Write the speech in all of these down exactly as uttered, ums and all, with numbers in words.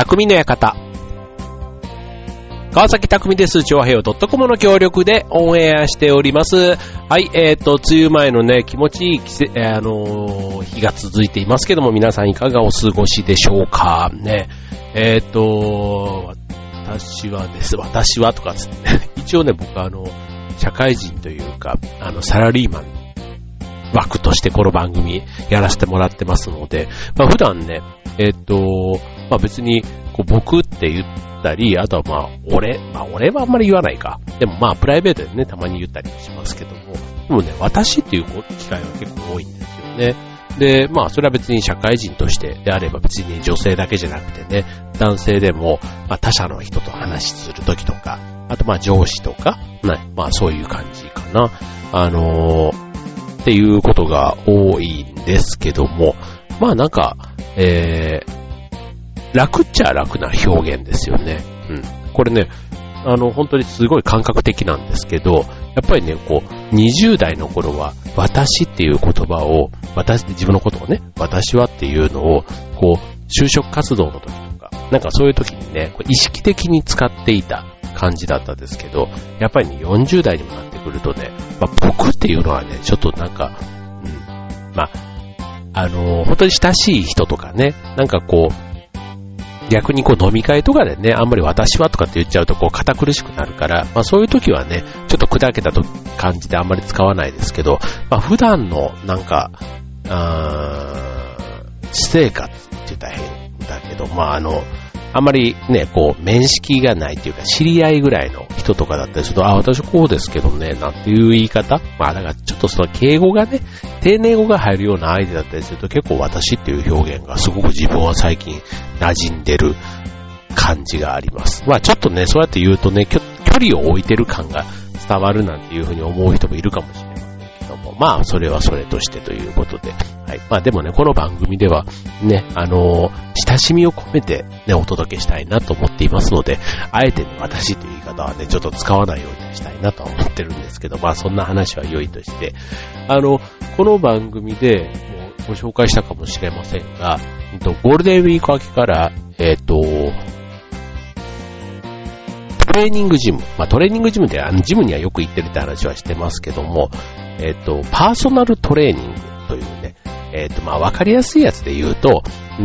匠の館。川崎匠です。長平を .com の協力でオンエアしております。はい、えーと、梅雨前のね、気持ちいい季節、あのー、日が続いていますけども、皆さんいかがお過ごしでしょうかね。えーと、私はです、私はとかつって、ね、一応ね、僕はあの、社会人というか、あの、サラリーマン枠としてこの番組やらせてもらってますので、まあ普段ね、えーと、まあ別に、こう僕って言ったり、あとはまあ俺、まあ俺はあんまり言わないか。でもまあプライベートでね、たまに言ったりしますけども、でもね、私っていう機会は結構多いんですよね。で、まあそれは別に社会人としてであれば、別に女性だけじゃなくてね、男性でも、まあ他者の人と話するときとか、あとまあ上司とか、ね、まあそういう感じかな。あのー、っていうことが多いんですけども、まあなんか、えー、楽っちゃ楽な表現ですよね。うん。これね、あの本当にすごい感覚的なんですけど、やっぱりね、こうにじゅう代の頃は私っていう言葉を、私自分のことをね、私はっていうのをこう就職活動の時とか、なんかそういう時にね、意識的に使っていた感じだったんですけど、やっぱり、ね、よんじゅう代にもなってくるとね、まあ、僕っていうのはね、ちょっとなんか、うん、まあ、あのー、本当に親しい人とかね、なんかこう、逆にこう飲み会とかでね、あんまり私はとかって言っちゃうとこう堅苦しくなるから、まあそういう時はね、ちょっと砕けた感じであんまり使わないですけど、まあ普段のなんか、あー、私生活って大変だけど、まああの、あんまりね、こう、面識がないというか、知り合いぐらいの人とかだったりすると、あ、私こうですけどね、なんていう言い方、まあ、なんかちょっとその敬語がね、丁寧語が入るような相手だったりすると、結構私っていう表現がすごく自分は最近馴染んでる感じがあります。まあ、ちょっとね、そうやって言うとね、距離を置いてる感が伝わるなんていうふうに思う人もいるかもしれませんけども、まあ、それはそれとしてということで、はい。まあ、でもね、この番組では、ね、あのー、親しみを込めてね、お届けしたいなと思っていますので、あえてね、私という言い方はね、ちょっと使わないようにしたいなと思ってるんですけど、まあそんな話は良いとして、あの、この番組でご紹介したかもしれませんが、ゴールデンウィーク明けから、えっと、トレーニングジム、まあトレーニングジムで、あのジムにはよく行ってるって話はしてますけども、えっと、パーソナルトレーニングというね、えっと、まあわかりやすいやつで言うと、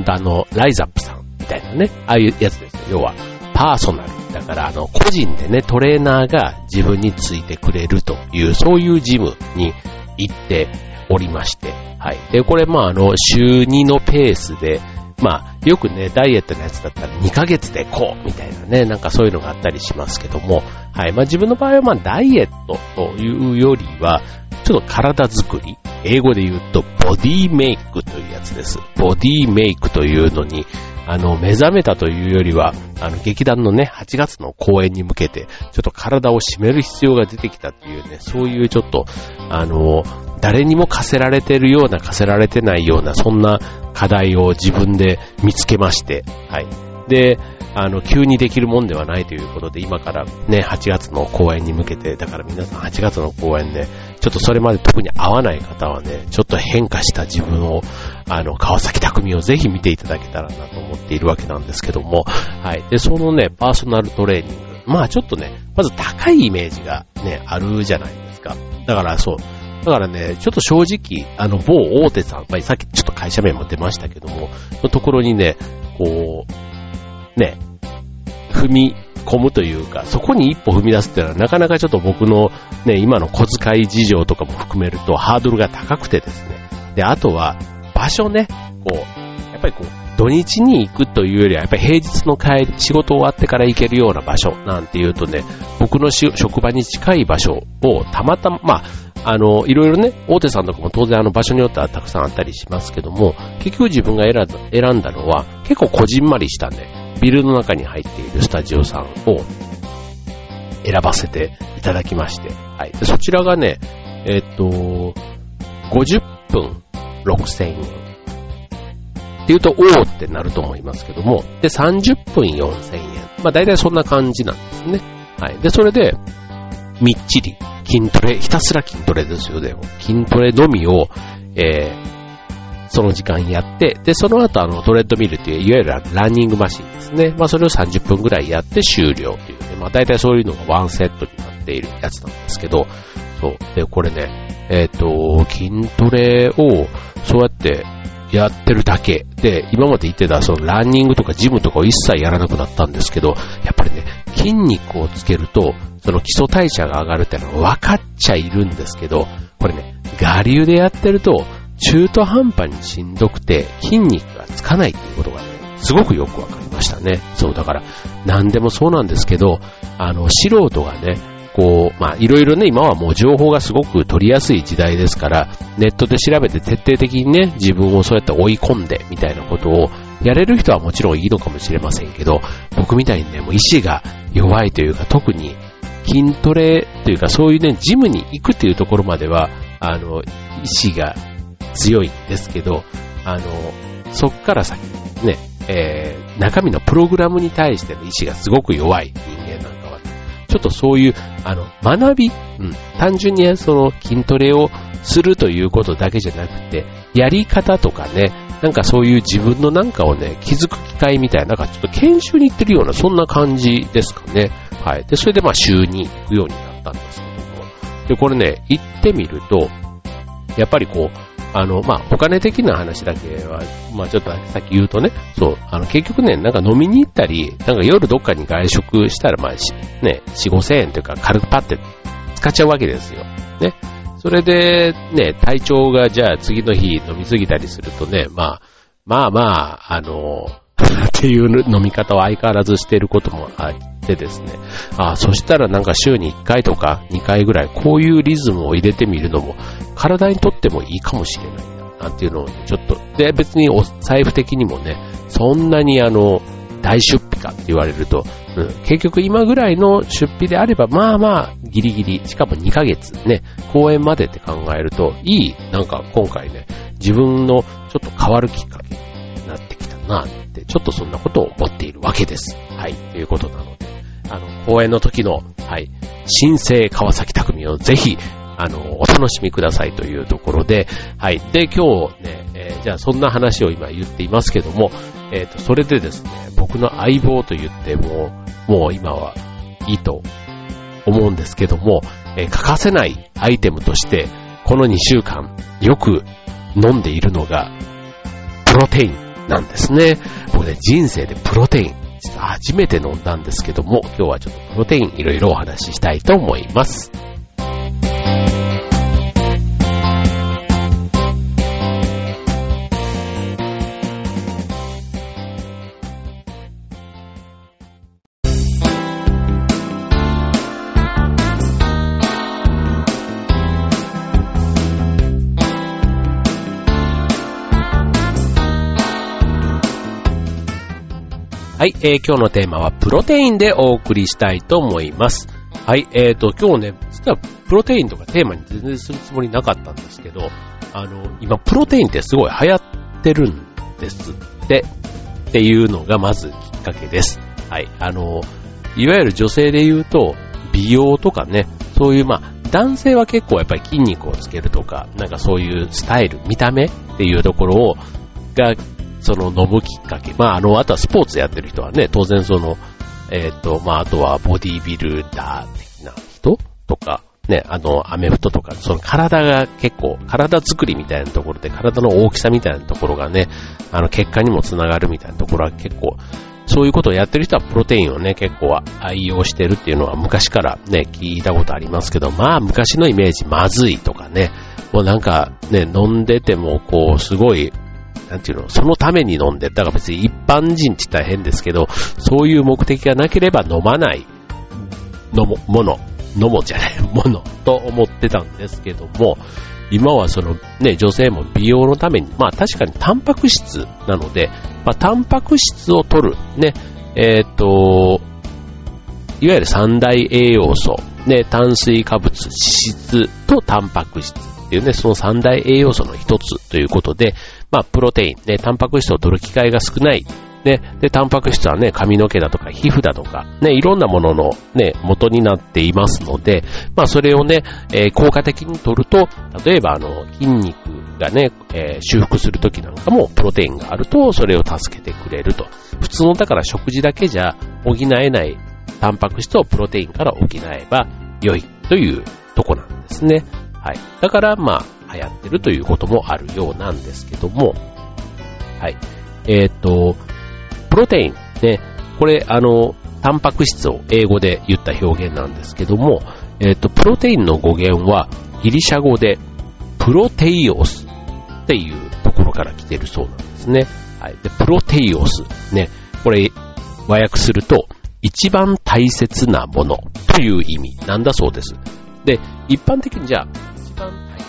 あの、ライザップさんみたいなね、ああいうやつですよ。要は、パーソナル。だから、あの、個人でね、トレーナーが自分についてくれるという、そういうジムに行っておりまして、はい。で、これ、まあ、あの、週にのペースで、まあ、よくね、ダイエットのやつだったらにかげつでこう、みたいなね、なんかそういうのがあったりしますけども、はい。まあ、自分の場合は、まあ、ダイエットというよりは、ちょっと体作り、英語で言うとボディメイクというやつです。ボディメイクというのに、あの、目覚めたというよりは、あの、劇団のね、はちがつの公演に向けて、ちょっと体を締める必要が出てきたというね、そういうちょっと、あの、誰にも課せられてるような、課せられてないような、そんな課題を自分で見つけまして、はい。で、あの、急にできるもんではないということで、今からね、はちがつの公演に向けて、だから皆さんはちがつの公演ね、ちょっとそれまで特に合わない方はね、ちょっと変化した自分を、あの、川崎匠をぜひ見ていただけたらなと思っているわけなんですけども、はい。で、そのね、パーソナルトレーニング。まあちょっとね、まず高いイメージがね、あるじゃないですか。だからそう、だからね、ちょっと正直、あの、某大手さん、まあ、さっきちょっと会社名も出ましたけども、のところにね、こう、ね、踏み込むというか、そこに一歩踏み出すっていうのはなかなかちょっと僕のね、今の小遣い事情とかも含めるとハードルが高くてですね。で、あとは場所ね、こう、やっぱりこう、土日に行くというよりはやっぱり平日の帰り、仕事終わってから行けるような場所なんていうとね、僕の職場に近い場所をたまたま、まあ、あの、いろいろね、大手さんとかも当然あの場所によってはたくさんあったりしますけども、結局自分が選んだ、選んだのは結構こじんまりしたね、ビルの中に入っているスタジオさんを選ばせていただきまして、はい、でそちらがね、えっと、ごじゅっぷんろくせんえんっていうと、おーってなると思いますけども、で、さんじゅっぷんよんせんえん。まあ大体そんな感じなんですね。はい。で、それで、みっちり筋トレ、ひたすら筋トレですよね。筋トレのみを、えー、その時間やって、で、その後あのトレッドミルっていう、いわゆるランニングマシンですね。まあそれをさんじゅっぷんぐらいやって終了っていうね。まあ大体そういうのがワンセットになっているやつなんですけど、そう。で、これね、えっと、筋トレをそうやってやってるだけで、今まで言ってたそのランニングとかジムとかを一切やらなくなったんですけど、やっぱりね、筋肉をつけると、その基礎代謝が上がるってのは分かっちゃいるんですけど、これね、我流でやってると、中途半端にしんどくて筋肉がつかないっていうことがね、すごくよくわかりましたね。そう、だから、何でもそうなんですけど、あの、素人がね、こう、まあ、いろいろね、今はもう情報がすごく取りやすい時代ですから、ネットで調べて徹底的にね、自分をそうやって追い込んで、みたいなことを、やれる人はもちろんいいのかもしれませんけど、僕みたいにね、もう意志が弱いというか、特に筋トレというか、そういうね、ジムに行くっていうところまでは、あの、意志が、強いんですけど、あの、そっから先ね、えー、中身のプログラムに対しての意志がすごく弱い人間なんかは、ね、ちょっとそういう、あの、学び、うん、単純にその筋トレをするということだけじゃなくて、やり方とかね、なんかそういう自分のなんかをね、気づく機会みたいな、なんかちょっと研修に行ってるような、そんな感じですかね。はい。で、それでまあ週に行くようになったんですけども。で、これね、行ってみると、やっぱりこう、あの、まあ、お金的な話だけは、まあ、ちょっとさっき言うとね、そう、あの、結局ね、なんか飲みに行ったり、なんか夜どっかに外食したら、まあ、ね、よん、ごせんえんというか軽くパッて使っちゃうわけですよ。ね。それで、ね、体調がじゃあ次の日飲みすぎたりするとね、まあ、まあまあ、あの、っていう飲み方を相変わらずしていることもあってですね。ああ、そしたらなんか週にいっかいとかにかいぐらいこういうリズムを入れてみるのも体にとってもいいかもしれないな、なんていうのをちょっと、で、別にお財布的にもね、そんなにあの、大出費かって言われると、うん、結局今ぐらいの出費であれば、まあまあ、ギリギリ、しかもにかげつね、公演までって考えると、いい、なんか今回ね、自分のちょっと変わるきっかけになってきたな、ちょっとそんなことを思っているわけです。はい、ということなので、あの、公演の時の、はい、新生川崎匠をぜひ、あの、お楽しみくださいというところで、はい、で、今日ね、えー、じゃあそんな話を今言っていますけども、えっと、それでですね、僕の相棒と言っても、もう今はいいと思うんですけども、えー、欠かせないアイテムとして、このにしゅうかん、よく飲んでいるのが、プロテイン。なんですね。僕ね、人生でプロテイン、初めて飲んだんですけども、今日はちょっとプロテインいろいろお話ししたいと思います。はい、えー、今日のテーマはプロテインでお送りしたいと思います。はい、えーと、今日ね、実はプロテインとかテーマに全然するつもりなかったんですけど、あの、今プロテインってすごい流行ってるんですって、っていうのがまずきっかけです。はい、あの、いわゆる女性で言うと、美容とかね、そういうまあ、男性は結構やっぱり筋肉をつけるとか、なんかそういうスタイル、見た目っていうところを、が、その飲むきっかけ、まああのあとはスポーツやってる人はね、当然そのえっ、ー、とまああとはボディビルダー的な人とかね、あのアメフトとかその体が結構体作りみたいなところで体の大きさみたいなところがね、あの結果にもつながるみたいなところは結構そういうことをやってる人はプロテインをね結構愛用してるっていうのは昔からね聞いたことありますけど、まあ昔のイメージまずいとかね、もうなんかね飲んでてもこうすごいなんていうの、そのために飲んで、だから別に一般人って大変ですけど、そういう目的がなければ飲まないのも、もの、飲もじゃない、ものと思ってたんですけども、今はそのね、女性も美容のために、まあ確かにタンパク質なので、まあタンパク質を取る、ね、えっと、いわゆる三大栄養素、ね、炭水化物、脂質とタンパク質っていうね、その三大栄養素の一つということで、まあ、プロテイン、ね、タンパク質を取る機会が少ない。ね、で、タンパク質はね、髪の毛だとか皮膚だとか、ね、いろんなもののね、元になっていますので、まあ、それをね、えー、効果的に取ると、例えば、あの、筋肉がね、えー、修復するときなんかもプロテインがあるとそれを助けてくれると。普通のだから食事だけじゃ補えないタンパク質をプロテインから補えば良いというとこなんですね。はい。だからまあ流行ってるということもあるようなんですけども、はい。えっと、プロテインね、これあのタンパク質を英語で言った表現なんですけども、えっとプロテインの語源はギリシャ語でプロテイオスっていうところから来てるそうなんですね。はい。で、プロテイオスね、これ和訳すると一番大切なものという意味なんだそうです。で、一般的にじゃあ一番大切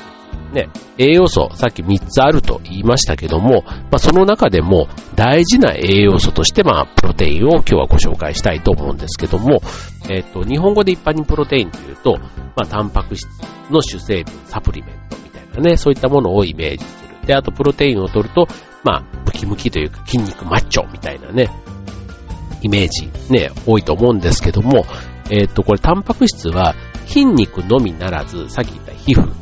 ね、栄養素さっきみっつあると言いましたけども、まあ、その中でも大事な栄養素として、まあ、プロテインを今日はご紹介したいと思うんですけども、えっと、日本語で一般にプロテインというと、まあ、タンパク質の主成分サプリメントみたいなね、そういったものをイメージする。で、あとプロテインを取ると、まあ、ムキムキというか筋肉マッチョみたいなねイメージね多いと思うんですけども、えっとこれタンパク質は筋肉のみならず、さっき言った皮膚、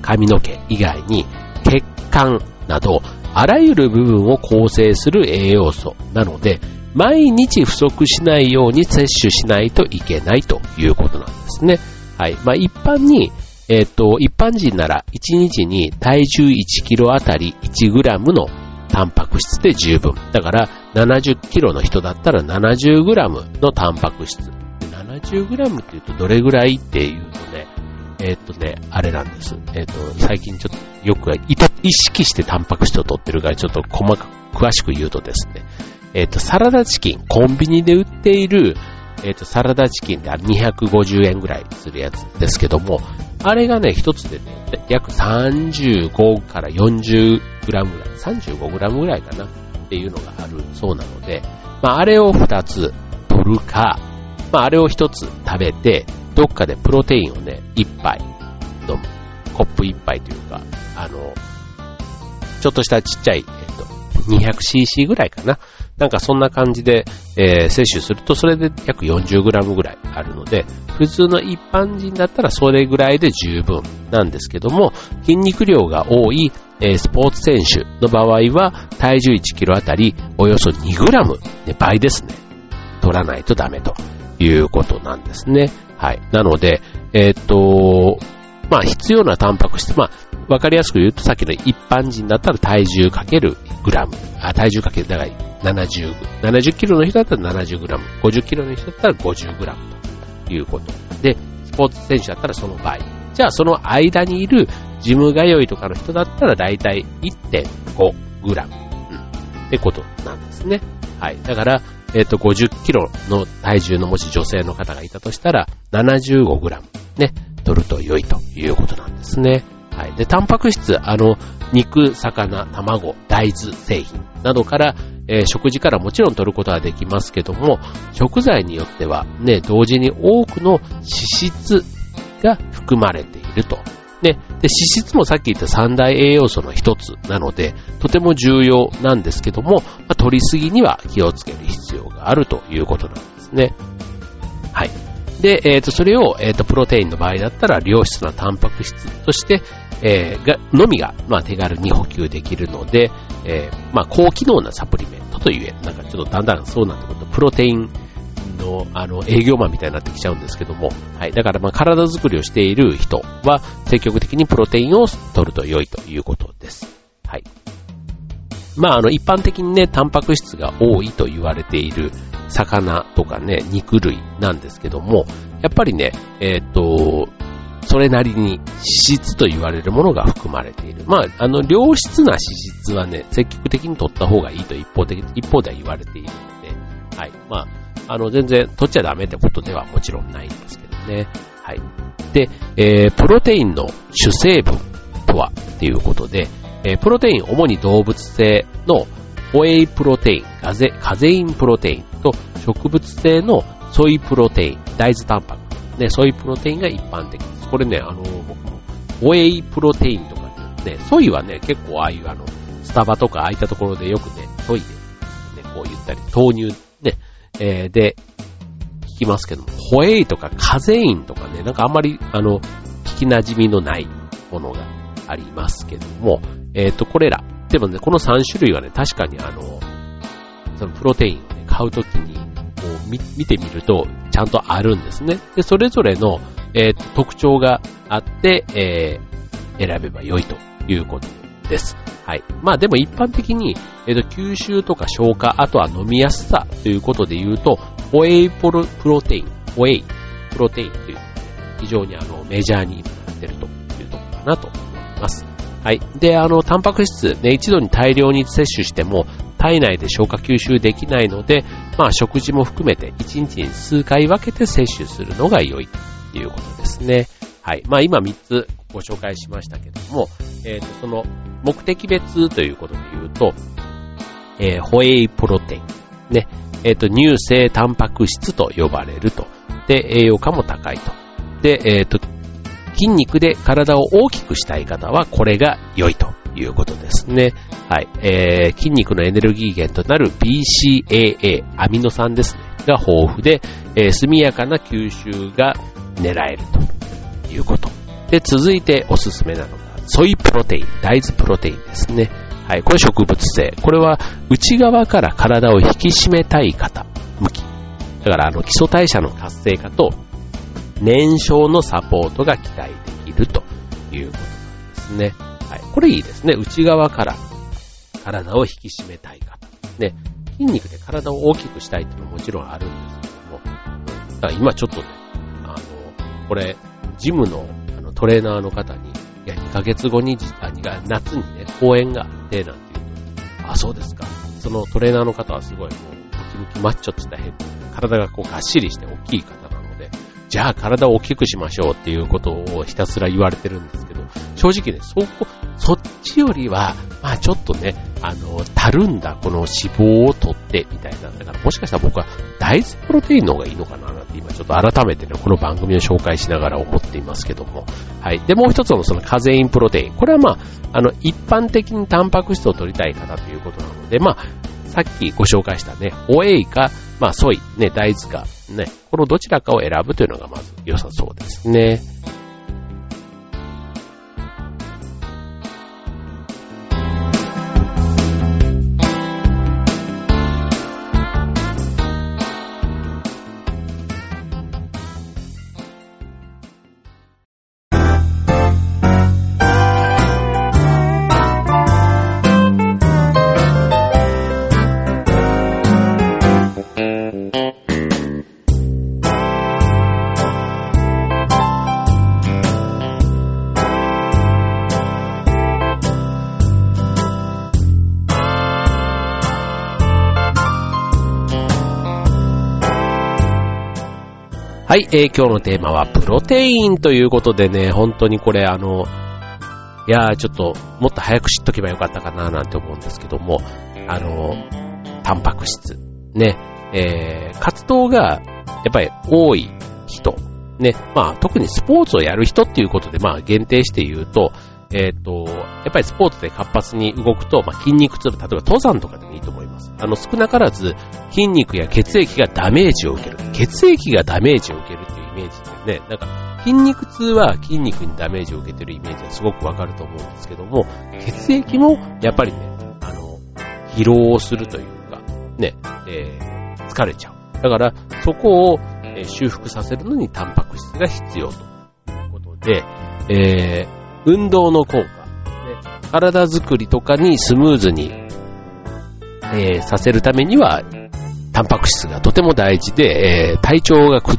髪の毛以外に血管などあらゆる部分を構成する栄養素なので、毎日不足しないように摂取しないといけないということなんですね。はい。まあ一般に、えっと、一般人ならいちにちに体重いちキロあたりいちグラムのタンパク質で十分。だからななじゅっキロの人だったらななじゅうグラムのタンパク質。ななじゅうグラムっていうとどれぐらいっていうとね、えっとね、あれなんです。えっと、最近ちょっとよく意識してタンパク質を取ってるから、ちょっと細かく、詳しく言うとですね、えっと、サラダチキン、コンビニで売っている、えっと、サラダチキンでにひゃくごじゅうえんぐらいするやつですけども、あれがね、一つでね、約さんじゅうごからよんじゅうグラムぐらい、さんじゅうごグラムぐらいかなっていうのがあるそうなので、まあ、あれを二つ取るか、まあ、あれを一つ食べて、どっかでプロテインをね、一杯飲む。コップ一杯というか、あの、ちょっとしたちっちゃい、えっと、にひゃくシーシー ぐらいかな。なんかそんな感じで、えー、摂取すると、それで約 よんじゅうグラム ぐらいあるので、普通の一般人だったらそれぐらいで十分なんですけども、筋肉量が多い、えー、スポーツ選手の場合は、体重いちキロあたりおよそ にグラム、ね、倍ですね。取らないとダメということなんですね。はい。なので、えっと、まあ、必要なタンパク質、まあ、わかりやすく言うと、さっきの一般人だったら体重かけるグラム、あ、体重かける、だからななじゅう、ななじゅっキロの人だったらななじゅうグラム、ごじゅっキロの人だったらごじゅうグラムということ。で、スポーツ選手だったらその倍。じゃあ、その間にいるジム通いとかの人だったらだいたい いってんごグラム、うん、ってことなんですね。はい。だから、えっと、ごじゅっキロの体重のもし女性の方がいたとしたら、ななじゅうごグラムね、取ると良いということなんですね。はい。で、タンパク質、あの、肉、魚、卵、大豆製品などから、えー、食事からもちろん取ることはできますけども、食材によっては、ね、同時に多くの脂質が含まれていると。ね、で、脂質もさっき言った三大栄養素の一つなので、とても重要なんですけども、まあ、取りすぎには気をつける必要があるということなんですね。はい。で、えっと、それを、えっと、プロテインの場合だったら、良質なタンパク質として、えー、が、のみが、まあ、手軽に補給できるので、えー、まあ、高機能なサプリメントという、なんかちょっとだんだんそうなってくると、プロテイン、のあの営業マンみたいになってきちゃうんですけども、はい、だからまあ体作りをしている人は積極的にプロテインを取ると良いということです。はい。まああの一般的にねタンパク質が多いと言われている魚とかね肉類なんですけども、やっぱりねえっとそれなりに脂質と言われるものが含まれている。まああの良質な脂質はね積極的に取った方がいいと一方的一方では言われているので、はい。まあ。あの、全然取っちゃダメってことではもちろんないんですけどね。はい。で、えー、プロテインの主成分とはっていうことで、えー、プロテイン、主に動物性のホエイプロテイン、ガゼ、カゼインプロテインと植物性のソイプロテイン、大豆タンパク、ね、ソイプロテインが一般的です。これね、あの、僕もホエイプロテインとかね、ソイはね、結構ああいうあの、スタバとかああいったところでよくね、ソイで、ね、こう言ったり、豆乳ね、えー、で、聞きますけども、ホエイとかカゼインとかね、なんかあんまり、あの、聞き馴染みのないものがありますけども、えっと、これら、でもね、このさん種類はね、確かにあの、そのプロテインを、ね、買うときにこう 見, 見てみると、ちゃんとあるんですね。で、それぞれの、えっと、特徴があって、えー、選べば良いということです。はい。まあでも一般的に、えっと、吸収とか消化、あとは飲みやすさということで言うと、ホエイプロテイン、ホエイプロテインという、非常にあの、メジャーになってるというところかなと思います。はい。で、あの、タンパク質、ね、一度に大量に摂取しても、体内で消化吸収できないので、まあ、食事も含めて、いちにちに数回分けて摂取するのが良いということですね。はい。まあ、今みっつご紹介しましたけども、えっと、その、目的別ということで言うと、えー、ホエイプロテイン。ね。えっと、乳性タンパク質と呼ばれると。で、栄養価も高いと。で、えっと、筋肉で体を大きくしたい方はこれが良いということですね。はい、えー、筋肉のエネルギー源となる ビーシーエーエー アミノ酸ですねが豊富で、えー、速やかな吸収が狙えるということ。で、続いておすすめなのがソイプロテイン、大豆プロテインですね。はい、これ植物性。これは内側から体を引き締めたい方向き。だからあの基礎代謝の活性化と燃焼のサポートが期待できるということなんですね。はい。これいいですね。内側から体を引き締めたい方。ね。筋肉で体を大きくしたいっていうのももちろんあるんですけども。だから今ちょっとね、あの、これ、ジムの、あのトレーナーの方に、いや、にかげつごに、あ、夏にね、公演があって、なんていうと、あ、そうですか。そのトレーナーの方はすごいもう、ムキムキマッチョって言ったら変ですね。体がこうがっしりして大きい方。じゃあ体を大きくしましょうっていうことをひたすら言われてるんですけど、正直ね、そこ、そっちよりは、まあちょっとね、あの、たるんだこの脂肪を取ってみたいな。だからもしかしたら僕は大豆プロテインの方がいいのかななんて今ちょっと改めてね、この番組を紹介しながら思っていますけども。はい。で、もう一つのそのカゼインプロテイン。これはまあ、あの、一般的にタンパク質を取りたい方ということなので、まあ、さっきご紹介したね、ホエイか、まあ、ソイ、ね、大豆か、ね、このどちらかを選ぶというのがまず良さそうですね。はい、えー、今日のテーマはプロテインということでね、本当にこれあの、いやーちょっともっと早く知っとけばよかったかななんて思うんですけども、あの、タンパク質、ね、えー、活動がやっぱり多い人、ね、まあ特にスポーツをやる人っていうことでまあ限定して言うと、えっと、やっぱりスポーツで活発に動くと、まあ、筋肉痛、例えば登山とかでもいいと思います。あの、少なからず筋肉や血液がダメージを受ける。血液がダメージを受けるっていうイメージですね。なんか、筋肉痛は筋肉にダメージを受けてるイメージはすごくわかると思うんですけども、血液もやっぱりね、あの、疲労をするというか、ね、えー、疲れちゃう。だから、そこを、えー、修復させるのにタンパク質が必要ということで、えー、運動の効果、ね、体作りとかにスムーズに、えー、させるためにはタンパク質がとても大事で、えー、体調がく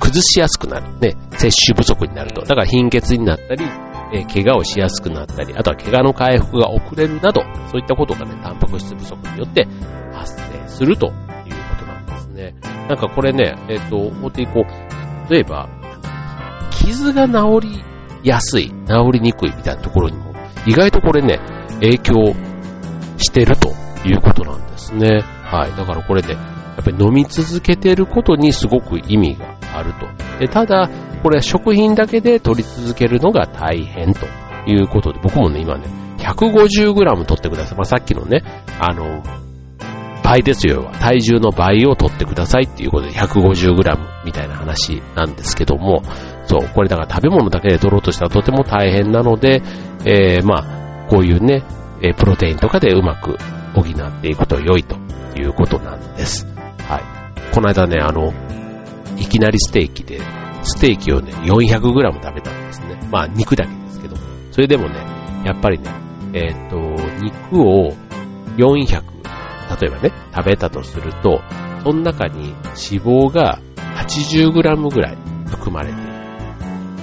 崩しやすくなる、ね、摂取不足になると、だから貧血になったり、えー、怪我をしやすくなったり、あとは怪我の回復が遅れるなど、そういったことがね、タンパク質不足によって発生するということなんですね。なんかこれね、えっと、思っていこう。例えば傷が治り安い、治りにくいみたいなところにも意外とこれね、影響してるということなんですね。はい。だからこれね、やっぱり飲み続けてることにすごく意味があると。で、ただ、これは食品だけで取り続けるのが大変ということで、僕もね、今ね、ひゃくごじゅうグラム 取ってください。まあ、さっきのね、あの、倍ですよ。体重の倍を取ってくださいっていうことで ひゃくごじゅうグラム みたいな話なんですけども、そう、これだから食べ物だけで取ろうとしたらとても大変なので、えー、まあこういうね、プロテインとかでうまく補っていくと良いということなんです。はい。この間ね、あのいきなりステーキでステーキをね よんひゃくグラム 食べたんですね。まあ肉だけですけど、それでもね、やっぱりね、えっと肉をよんひゃく例えばね食べたとすると、その中に脂肪が はちじゅうグラム ぐらい含まれている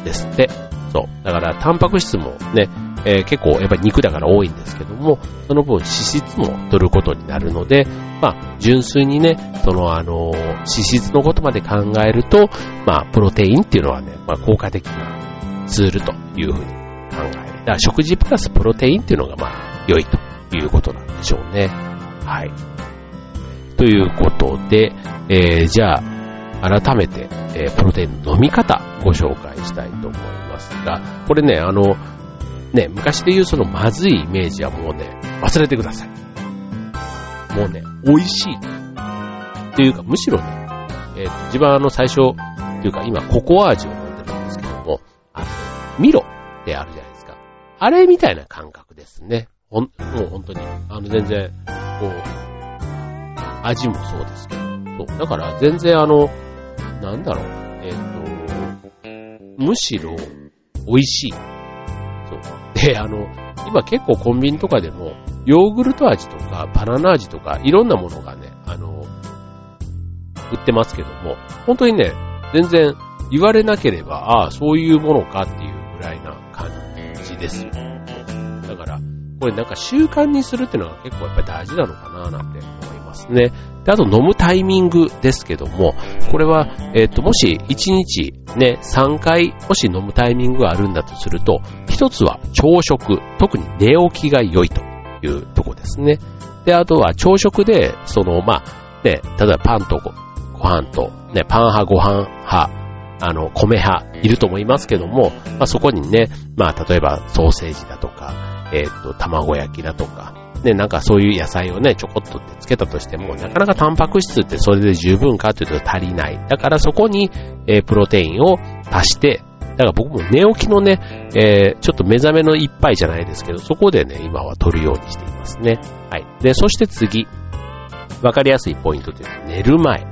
んですって。そう。だからタンパク質もね、えー、結構やっぱり肉だから多いんですけども、その分脂質も取ることになるので、まあ純粋にね、そのあのー、脂質のことまで考えると、まあプロテインっていうのはね、まあ効果的なツールというふうに考える。だから食事プラスプロテインっていうのがまあ良いということなんでしょうね。はい。ということで、えー、じゃあ。改めて、えー、プロテインの飲み方ご紹介したいと思いますが、これね、あのね昔で言うそのまずいイメージはもうね忘れてください。もうね美味しいっていうか、むしろね、えー、自分はあの最初っていうか今ココア味を飲んでるんですけども、あのミロってあるじゃないですか、あれみたいな感覚ですね。ほんもう本当にあの全然こう味もそうですけど、そうだから全然あのなんだろう、えっと、むしろ美味しい。そう。で、あの、今結構コンビニとかでも、ヨーグルト味とかバナナ味とかいろんなものがね、あの、売ってますけども、本当にね、全然言われなければ、ああ、そういうものかっていうぐらいな感じですよ。だから、これなんか習慣にするっていうのが結構やっぱり大事なのかななんて思いますね。で、あと飲むタイミングですけども、これは、えっと、もしいちにちね、さんかいもし飲むタイミングがあるんだとすると、一つは朝食、特に寝起きが良いというとこですね。で、あとは朝食で、その、まあ、ね、例えばパンとご、ご飯と、ね、パン派、ご飯派、あの、米派いると思いますけども、まあ、そこにね、まあ、例えばソーセージだとか、えっと、卵焼きだとか、ね、なんかそういう野菜をね、ちょこっとってつけたとしても、なかなかタンパク質ってそれで十分かというと足りない。だからそこに、えー、プロテインを足して、だから僕も寝起きのね、えー、ちょっと目覚めの一杯じゃないですけど、そこでね、今は取るようにしていますね。はい。で、そして次、わかりやすいポイントというのは寝る前。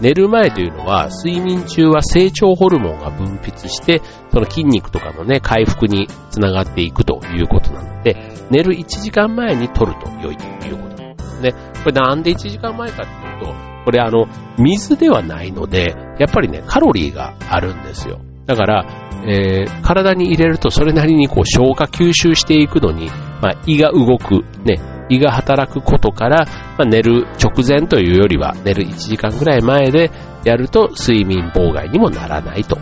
寝る前というのは、睡眠中は成長ホルモンが分泌して、その筋肉とかのね、回復につながっていくということなので、寝るいちじかんまえに摂ると良いということなんですね。これなんでいちじかんまえかっていうと、これあの、水ではないので、やっぱりね、カロリーがあるんですよ。だから、えー、体に入れるとそれなりにこう消化吸収していくのに、まあ、胃が動く、ね、胃が働くことから、まあ、寝る直前というよりは寝るいちじかんぐらい前でやると睡眠妨害にもならないと、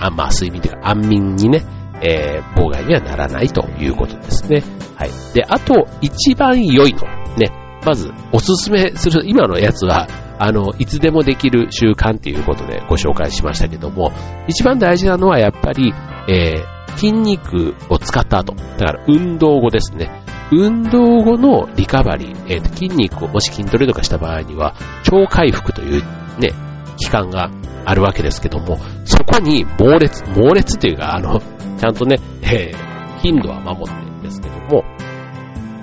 あまあ睡眠というか安眠にね、えー、妨害にはならないということですね。はい。で、あと一番良いのね、まずおすすめする今のやつはあのいつでもできる習慣ということでご紹介しましたけども、一番大事なのはやっぱり、えー、筋肉を使った後、だから運動後ですね。運動後のリカバリー、えー、筋肉をもし筋トレとかした場合には超回復というね期間があるわけですけども、そこに猛烈猛烈というかあのちゃんとね、えー、頻度は守ってるんですけども、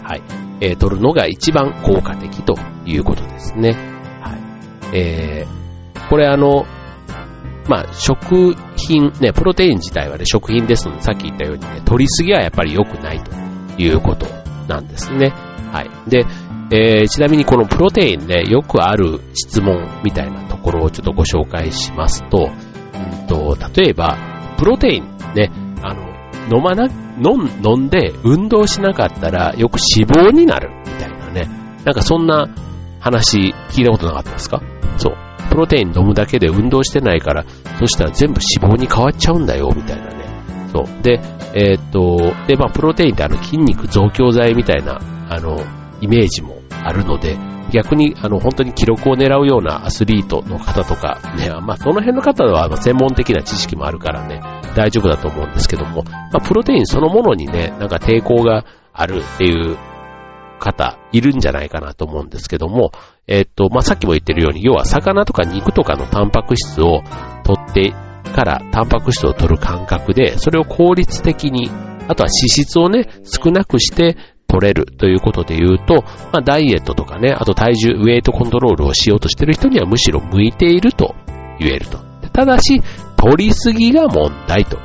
はい、えー、取るのが一番効果的ということですね。はい、えー、これあのまあ、食品ね、プロテイン自体はね食品ですので、さっき言ったようにね取りすぎはやっぱり良くないということ。なんですね。はい。で、えー、ちなみにこのプロテインね、よくある質問みたいなところをちょっとご紹介しますと、うんと、例えば、プロテインね、あの、飲まな、飲ん、飲んで運動しなかったらよく脂肪になるみたいなね、なんかそんな話聞いたことなかったですか？そう。プロテイン飲むだけで運動してないから、そしたら全部脂肪に変わっちゃうんだよ、みたいなね。そう。で、えー、っと、で、まあ、プロテインってあの筋肉増強剤みたいな、あの、イメージもあるので、逆に、あの、本当に記録を狙うようなアスリートの方とか、ね、まあ、その辺の方は専門的な知識もあるからね、大丈夫だと思うんですけども、まあ、プロテインそのものにね、なんか抵抗があるっていう方、いるんじゃないかなと思うんですけども、えー、っと、まあ、さっきも言ってるように、要は魚とか肉とかのタンパク質を取ってからタンパク質を取る感覚で、それを効率的に、あとは脂質をね、少なくして取れるということで言うと、まあ、ダイエットとかね、あと体重、ウェイトコントロールをしようとしている人にはむしろ向いていると言えると。ただし、取りすぎが問題と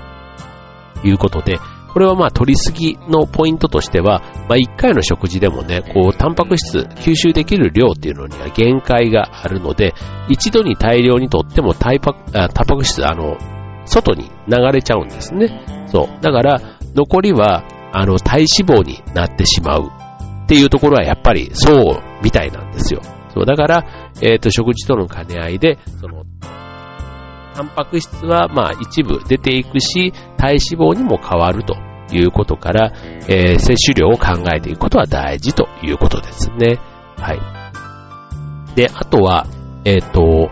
いうことで、これはまあ取りすぎのポイントとしては、まあ一回の食事でもね、こうタンパク質吸収できる量っていうのには限界があるので、一度に大量にとってもタイパ、あ、タンパク質あの外に流れちゃうんですね。そう。だから残りはあの体脂肪になってしまうっていうところはやっぱりそうみたいなんですよ。そう。だからえっと食事との兼ね合いでそのタンパク質はまあ一部出ていくし、体脂肪にも変わるということから、えー、摂取量を考えていくことは大事ということですね。はい。で、あとは、えっと、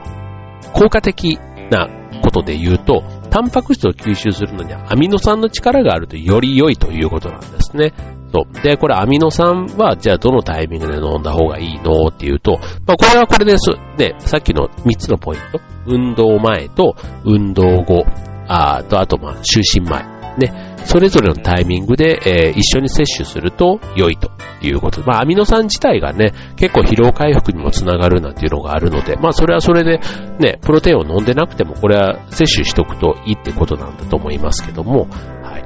効果的なことで言うと、タンパク質を吸収するのにはアミノ酸の力があるとより良いということなんですね。そう。で、これアミノ酸はじゃあどのタイミングで飲んだ方がいいのっていうと、まあこれはこれです。ね、さっきのみっつのポイント。運動前と運動後、あと、あとまあ就寝前。ね、それぞれのタイミングで、えー、一緒に摂取すると良いということ。まあ、アミノ酸自体がね、結構疲労回復にもつながるなんていうのがあるので、まあ、それはそれでね、プロテインを飲んでなくても、これは摂取しとくといいってことなんだと思いますけども、は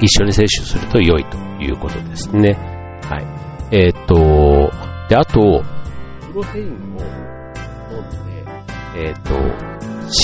い。一緒に摂取すると良いということですね。はい。えー、っと、で、あと、プロテインを飲んで、えっと、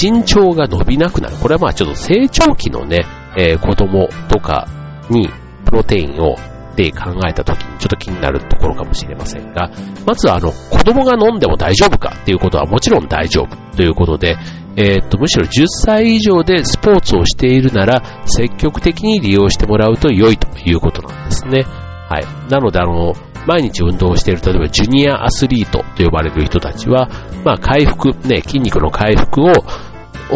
身長が伸びなくなる。これはまあちょっと成長期のね、えー、子供とかにプロテインをで考えたときにちょっと気になるところかもしれませんが、まずはあの、子供が飲んでも大丈夫かっていうことはもちろん大丈夫ということで、えっと、むしろじゅっさい以上でスポーツをしているなら積極的に利用してもらうと良いということなんですね。はい。なのであの、毎日運動をしている、例えばジュニアアスリートと呼ばれる人たちは、まあ回復、ね、筋肉の回復を、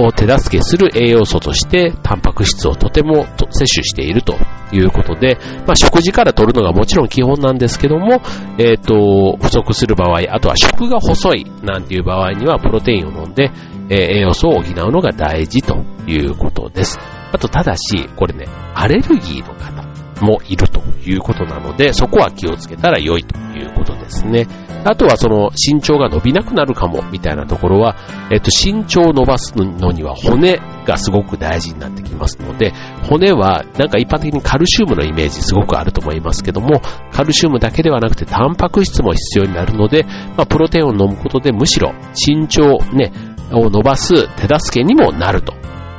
を手助けする栄養素として、タンパク質をとてもと摂取しているということで、まあ食事から摂るのがもちろん基本なんですけども、えっと、不足する場合、あとは食が細いなんていう場合には、プロテインを飲んで、えー、栄養素を補うのが大事ということです。あと、ただし、これね、アレルギーの方もいるということなので、そこは気をつけたら良いということですね。あとはその身長が伸びなくなるかもみたいなところは、えっと身長を伸ばすのには骨がすごく大事になってきますので、骨はなんか一般的にカルシウムのイメージすごくあると思いますけども、カルシウムだけではなくてタンパク質も必要になるので、まあ、プロテインを飲むことでむしろ身長ねを伸ばす手助けにもなると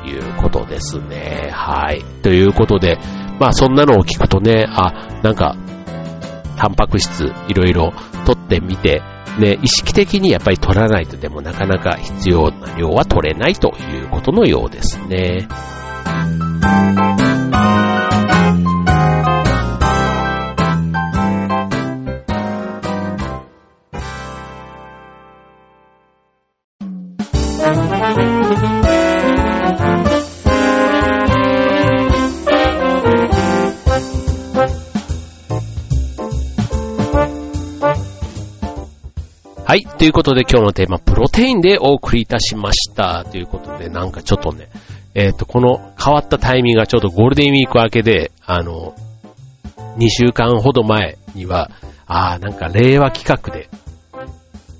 いうことですね。はい。ということで。まあそんなのを聞くとね、あ、なんか、タンパク質いろいろ取ってみて、ね、意識的にやっぱり取らないとでもなかなか必要な量は取れないということのようですね。はい。ということで今日のテーマ、プロテインでお送りいたしました。ということで、なんかちょっとね、えっと、この変わったタイミングがちょっとゴールデンウィーク明けで、あの、にしゅうかんほど前には、ああ、なんか令和企画で、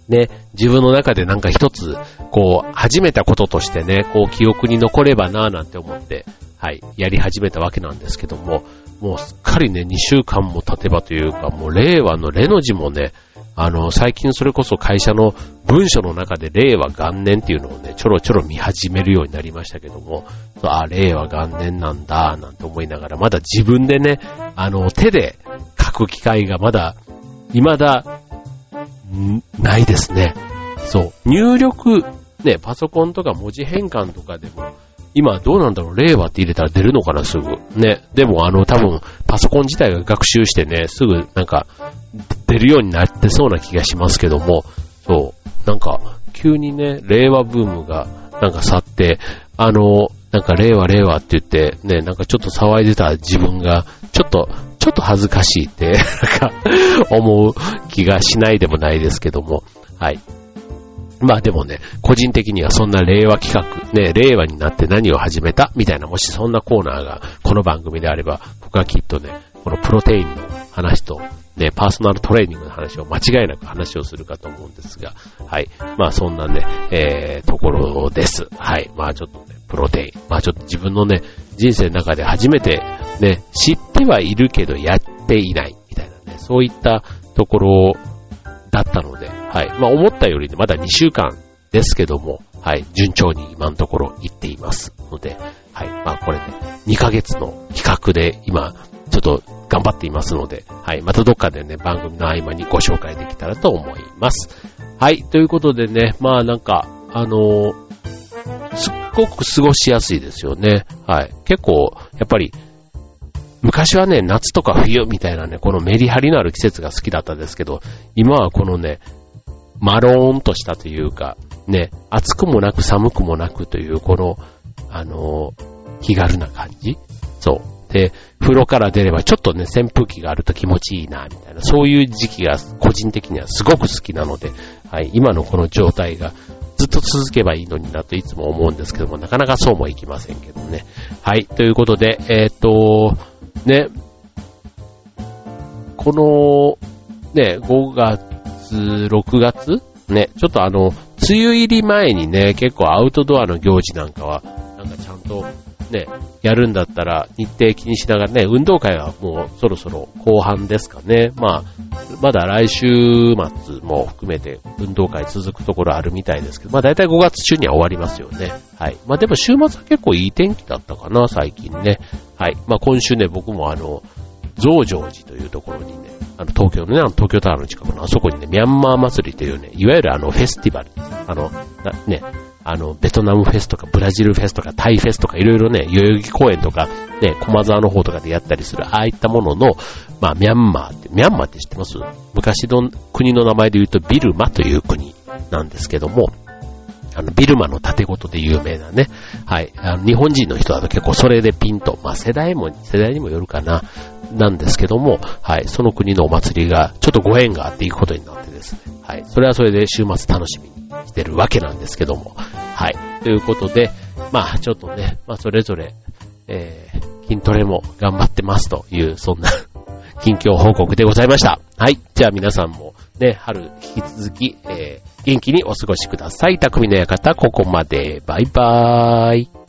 ね、自分の中でなんか一つ、こう、始めたこととしてね、こう、記憶に残ればなぁなんて思って、はい、やり始めたわけなんですけども、もうすっかりね、にしゅうかんも経てばというか、もう令和のれの字もね、あの、最近それこそ会社の文書の中で令和元年っていうのをね、ちょろちょろ見始めるようになりましたけども、あ、令和元年なんだ、なんて思いながら、まだ自分でね、あの、手で書く機会がまだ、未だ、ないですね。そう。入力、ね、パソコンとか文字変換とかでも、今どうなんだろう、令和って入れたら出るのかな、すぐ。ね。でもあの、多分、パソコン自体が学習してね、すぐなんか、出るようになってそうな気がしますけども、そうなんか急にね令和ブームがなんか去ってあのなんか令和令和って言ってねなんかちょっと騒いでた自分がちょっとちょっと恥ずかしいってなんか思う気がしないでもないですけども、はい。まあでもね、個人的にはそんな令和企画、ね、令和になって何を始めたみたいな、もしそんなコーナーがこの番組であれば、僕はきっとね、このプロテインの話と、ね、パーソナルトレーニングの話を間違いなく話をするかと思うんですが、はい。まあそんなね、えー、ところです。はい。まあちょっとね、プロテイン。まあちょっと自分のね、人生の中で初めてね、知ってはいるけどやっていないみたいなね、そういったところだったので、はい。まあ思ったよりね、まだにしゅうかんですけども、はい。順調に今のところ行っていますので、はい。まあこれね、にかげつの企画で今、ちょっと頑張っていますので、はい、またどっかでね、番組の合間にご紹介できたらと思います。はい、ということでね、まあなんか、あのー、すっごく過ごしやすいですよね。はい、結構、やっぱり、昔はね、夏とか冬みたいなね、このメリハリのある季節が好きだったんですけど、今はこのね、マローンとしたというか、ね、暑くもなく寒くもなくという、この、あのー、気軽な感じ。そう。で、風呂から出ればちょっとね、扇風機があると気持ちいいなみたいな、そういう時期が個人的にはすごく好きなので、はい、今のこの状態がずっと続けばいいのになといつも思うんですけども、なかなかそうもいきませんけどね。はい、ということで、えー、っとねこのねごがつろくがつね、ちょっとあの梅雨入り前にね、結構アウトドアの行事なんかはなんかちゃんとね、やるんだったら日程気にしながらね、運動会はもうそろそろ後半ですかね、まあ、まだ来週末も含めて運動会続くところあるみたいですけど、まあ大体ごがつ中には終わりますよね。はい。まあでも週末は結構いい天気だったかな、最近ね。はい。まあ今週ね、僕もあの、増上寺というところにね、あの東京のね、あの東京タワーの近くのあそこにね、ミャンマー祭りというね、いわゆるあのフェスティバル、あの、ね、あの、ベトナムフェスとかブラジルフェスとかタイフェスとかいろいろね、代々木公園とかね、駒沢の方とかでやったりする、ああいったものの、まあ、ミャンマーって、ミャンマーって知ってます？昔の国の名前で言うとビルマという国なんですけども、あの、ビルマの盾ごとで有名なね、はい、あの日本人の人だと結構それでピンと、まあ、世代も、世代にもよるかな、なんですけども、はい、その国のお祭りがちょっとご縁があっていくことになってですね、はい、それはそれで週末楽しみにしてるわけなんですけども、はい、ということで、まあちょっとね、まあそれぞれ、えー、筋トレも頑張ってますというそんな近況報告でございました。はい、じゃあ皆さんもね、春引き続き、えー、元気にお過ごしください。匠の館、ここまで、バイバーイ。